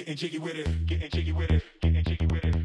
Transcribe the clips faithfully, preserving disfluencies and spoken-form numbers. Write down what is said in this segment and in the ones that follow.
getting jiggy with it, getting jiggy with it, getting jiggy with it.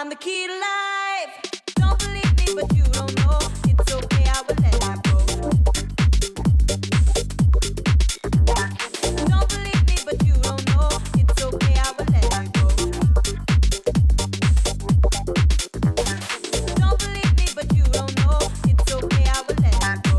found the key to life. Don't believe me, but you don't know. It's okay, I will let that go. Don't believe me, but you don't know. It's okay, I will let that go. Don't believe me, but you don't know. It's okay, I will let that go.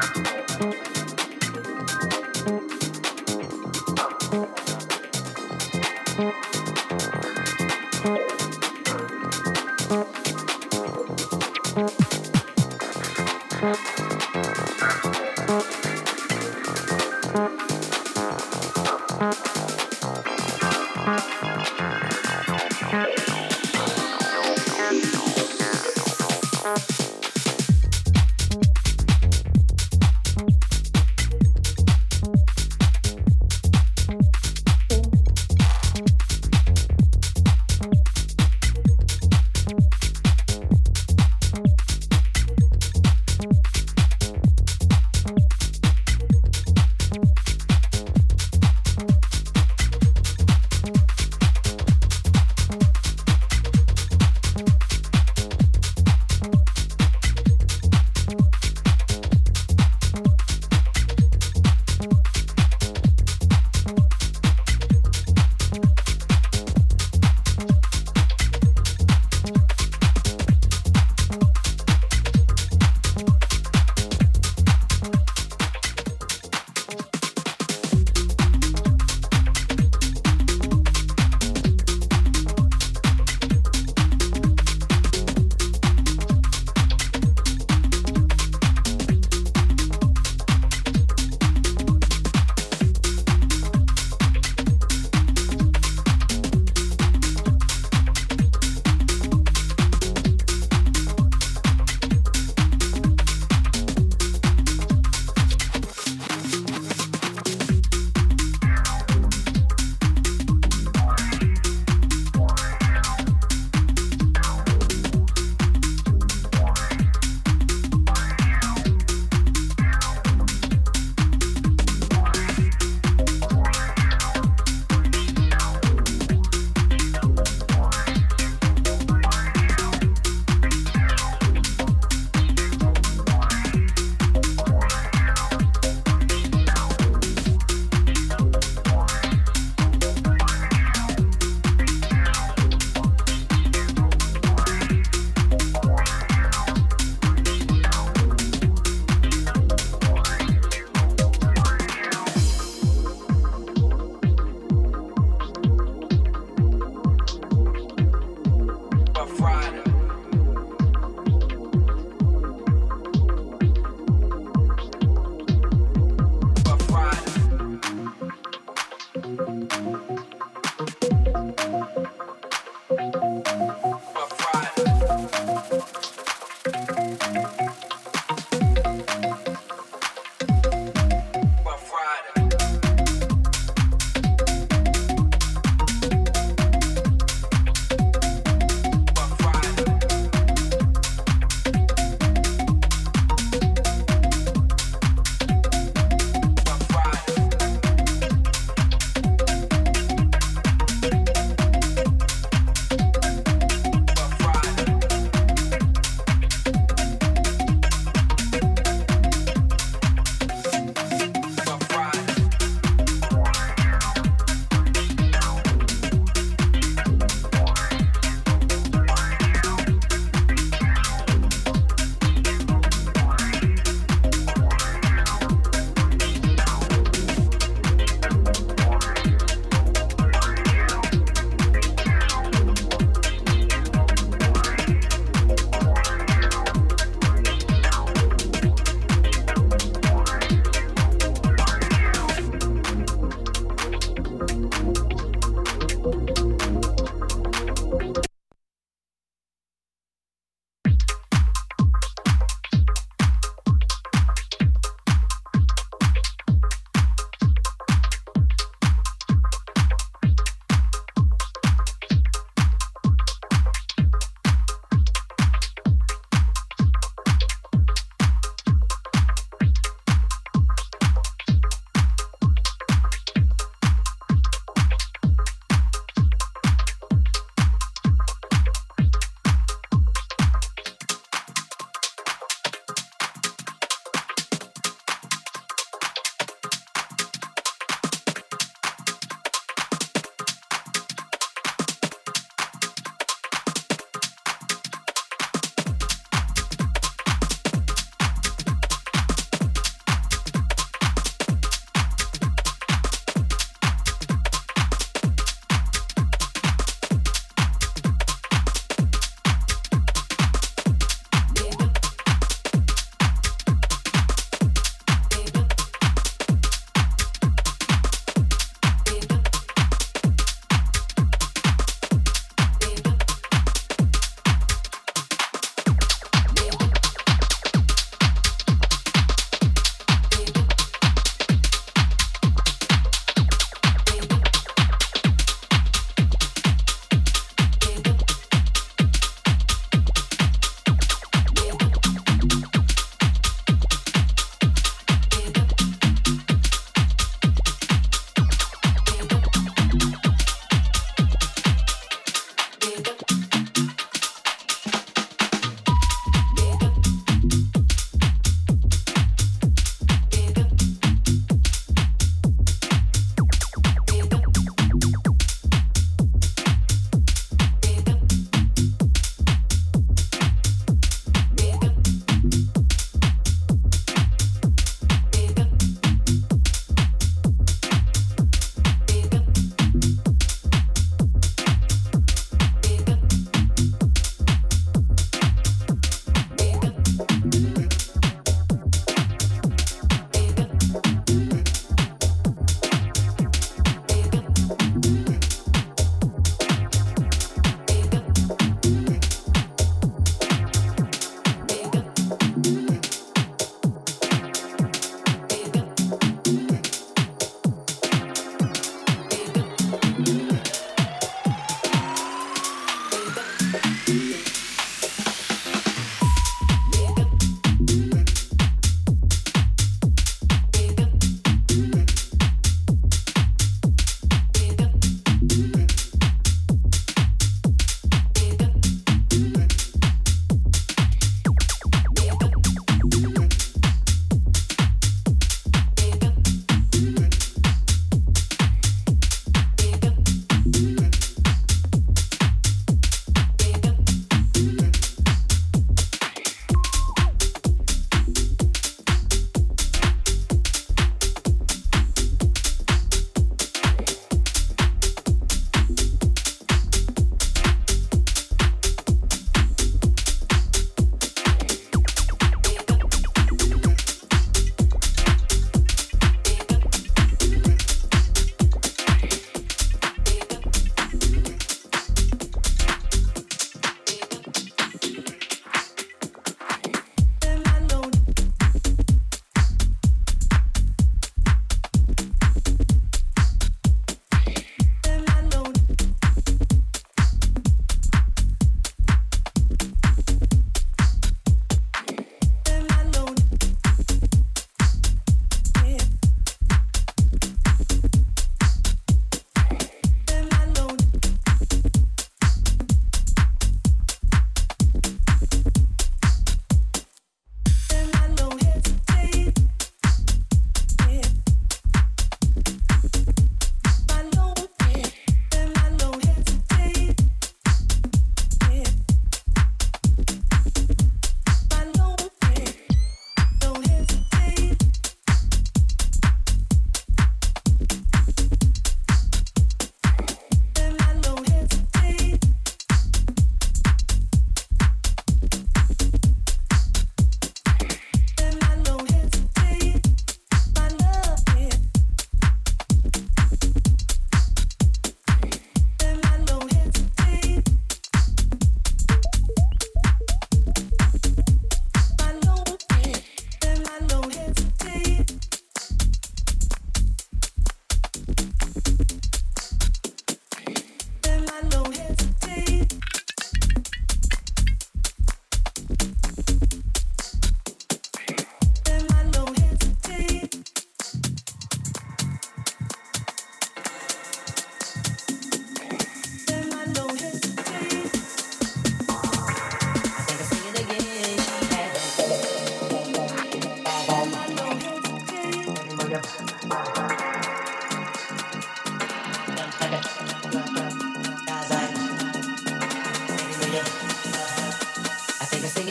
Thank you.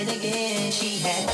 Again, she had.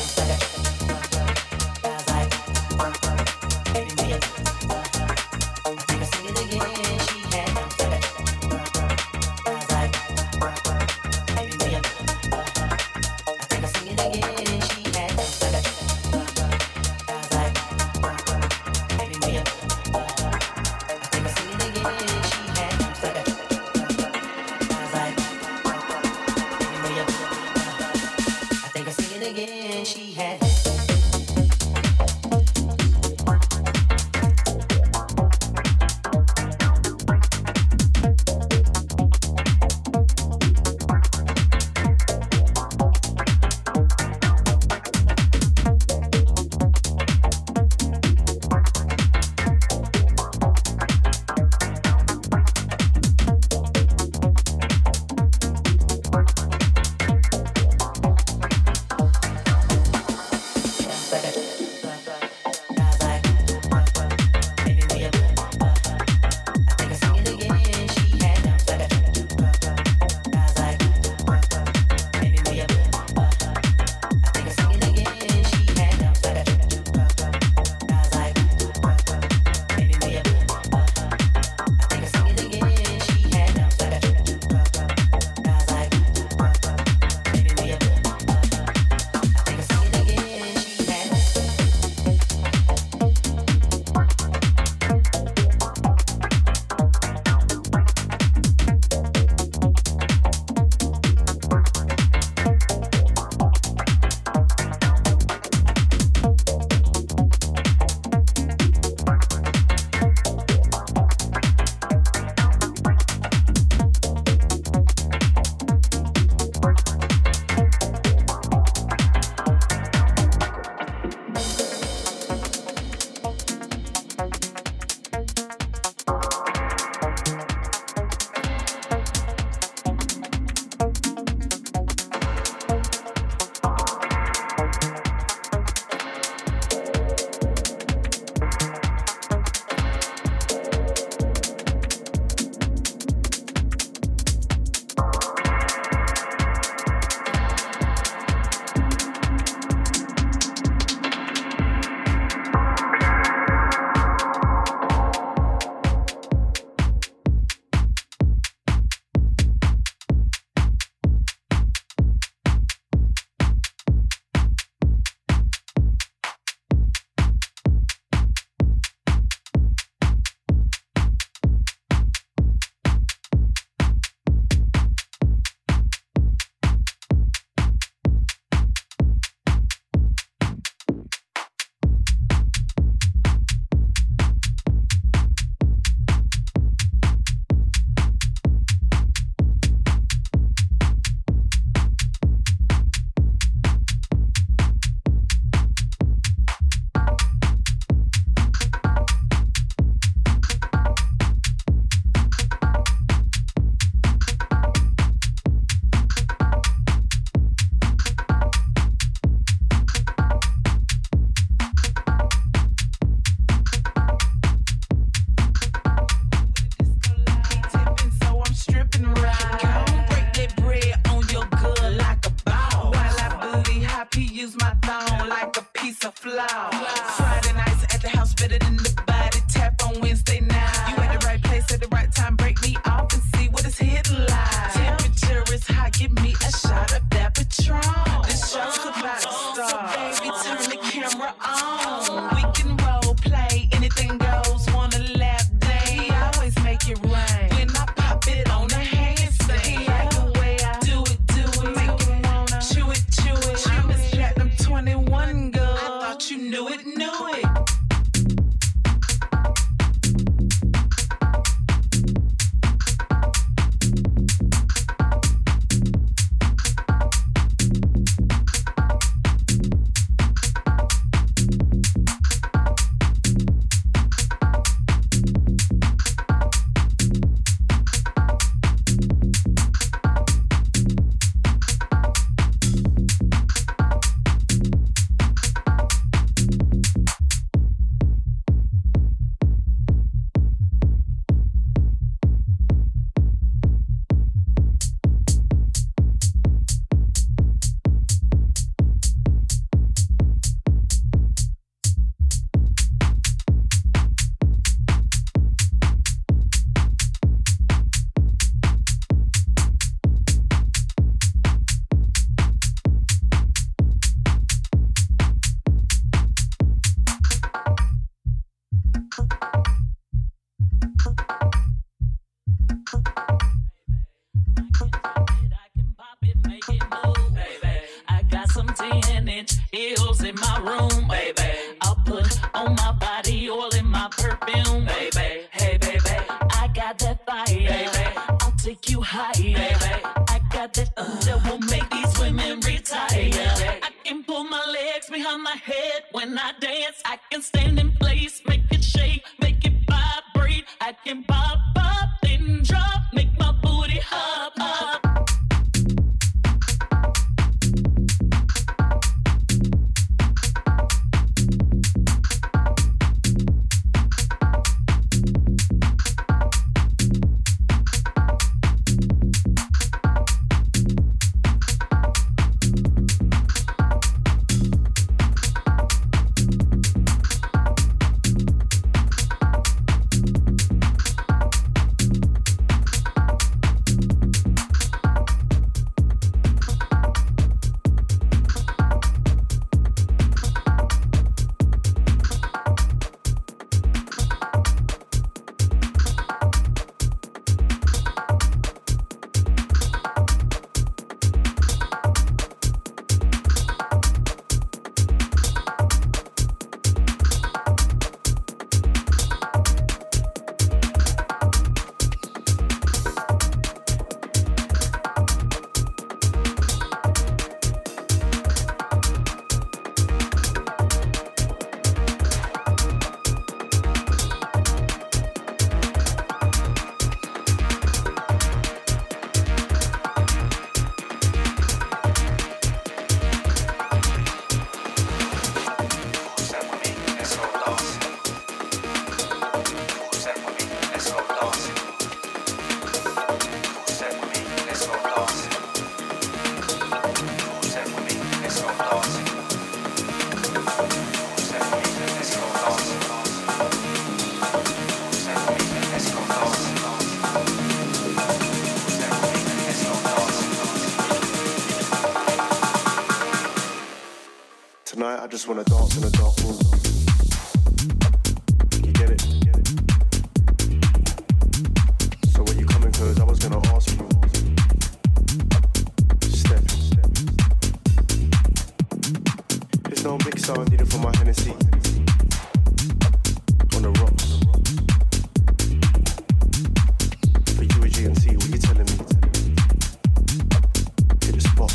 you higher. Baby. I got that uh, that will make these women retire. Baby. I can pull my legs behind my head when I dance. I can stand in place, make it shake, make it vibrate. I can pop up, then drop, make my booty hop up. Just want to dance in a dark room. You get it? So when you come in close, I was going to ask you. Step. There's no mixer I needed for my Hennessy. On the rocks. For you and G and C, what you telling me? Hit the spot.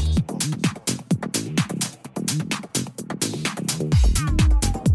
Thank you.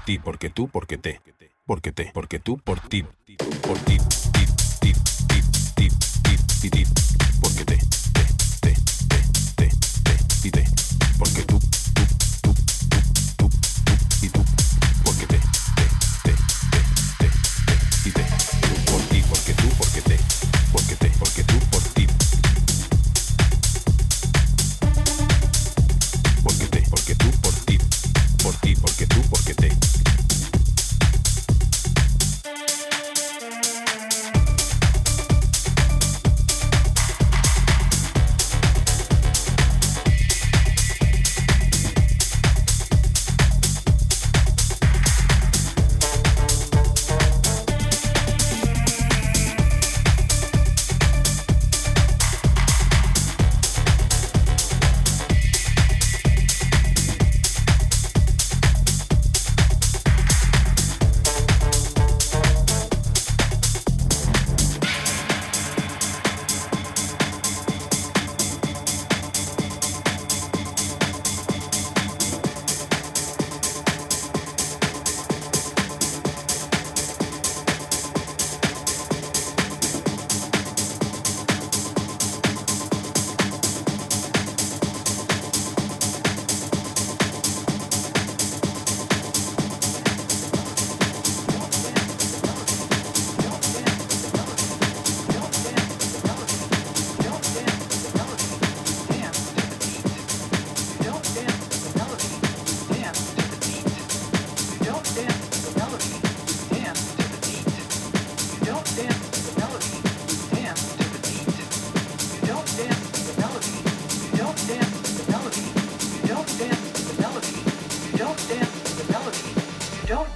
por ti, porque tú, porque te, porque te, porque tú, por ti, por ti, ti, ti, ti, ti, ti, porque te, te, te, te, te, te, te, porque tú, tú, tú, tú, tú, y tú, porque te, te, te, te, te, y te, por ti, porque tú, porque te, porque te, porque tú, por ti.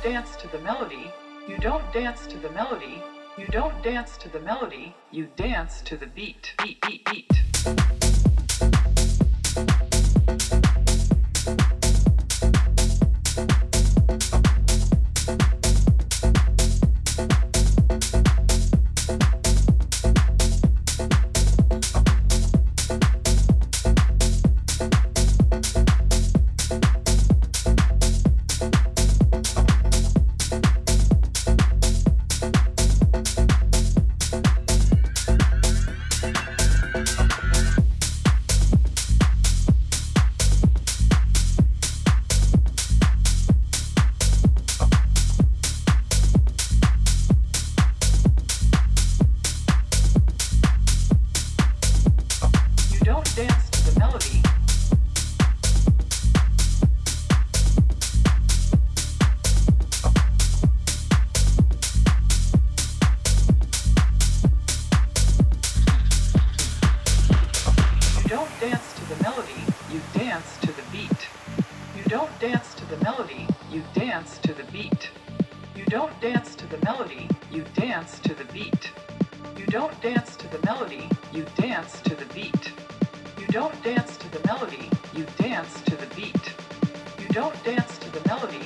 Dance to the melody. You don't dance to the melody. You dance to the beat. Beat, beat, beat. You don't dance to the melody.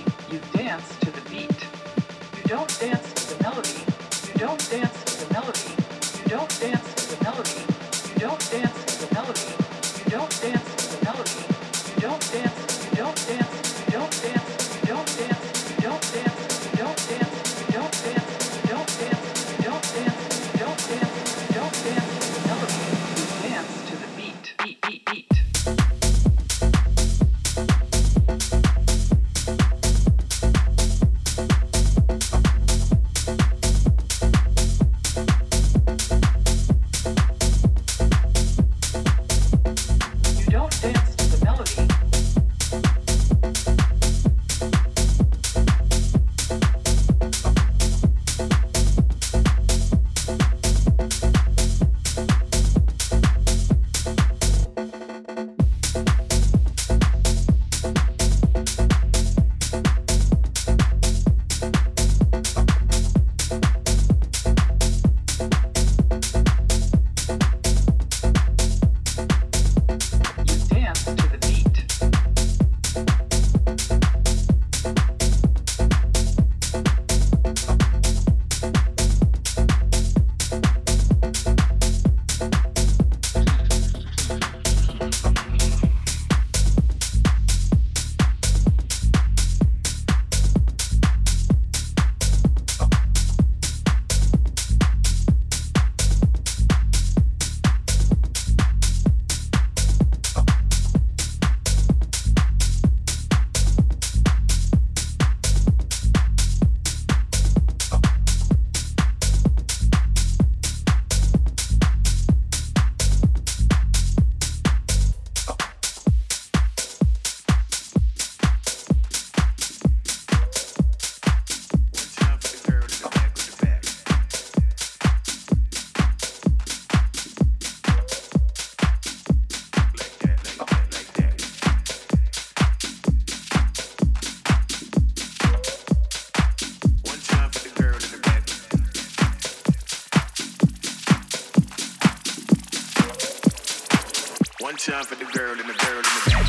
Shine for the girl and the girl and the girl.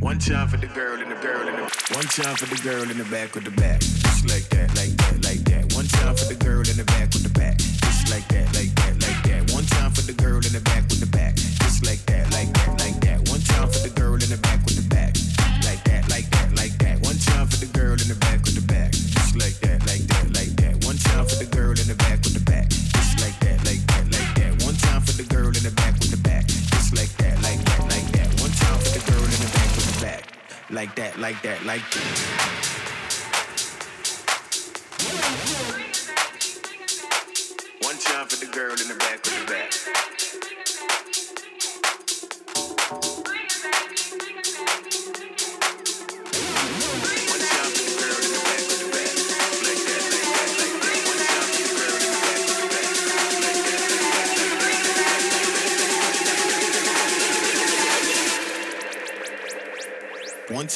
One time for the girl in the girl in the one time for the girl in the back with the back. Just like that, like that, like that. One time for the girl in the back with the back. Just like that, like that, like that. One time for the girl in the back with the back. Just like that, like that, like that. One time for the girl in the back with the back. Like that, like that, like that. One time for the girl in the back with the back. Just like that, like that, like that. One time for the girl in the back with the back. Just like that, like that, like that. One time for the girl in the back with the back. Just like that, like that, like that. One time for the girl in the back. Back. Like that, like that, like that. One time for the girl in the back with the back. One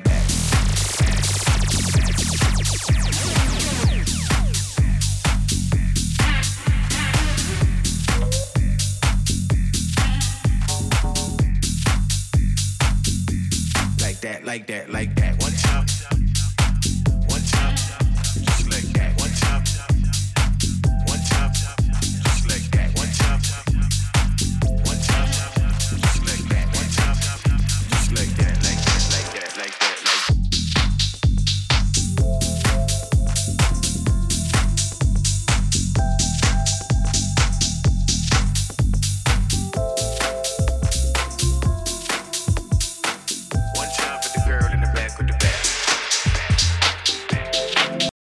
back. Like that, like that, like that. One time.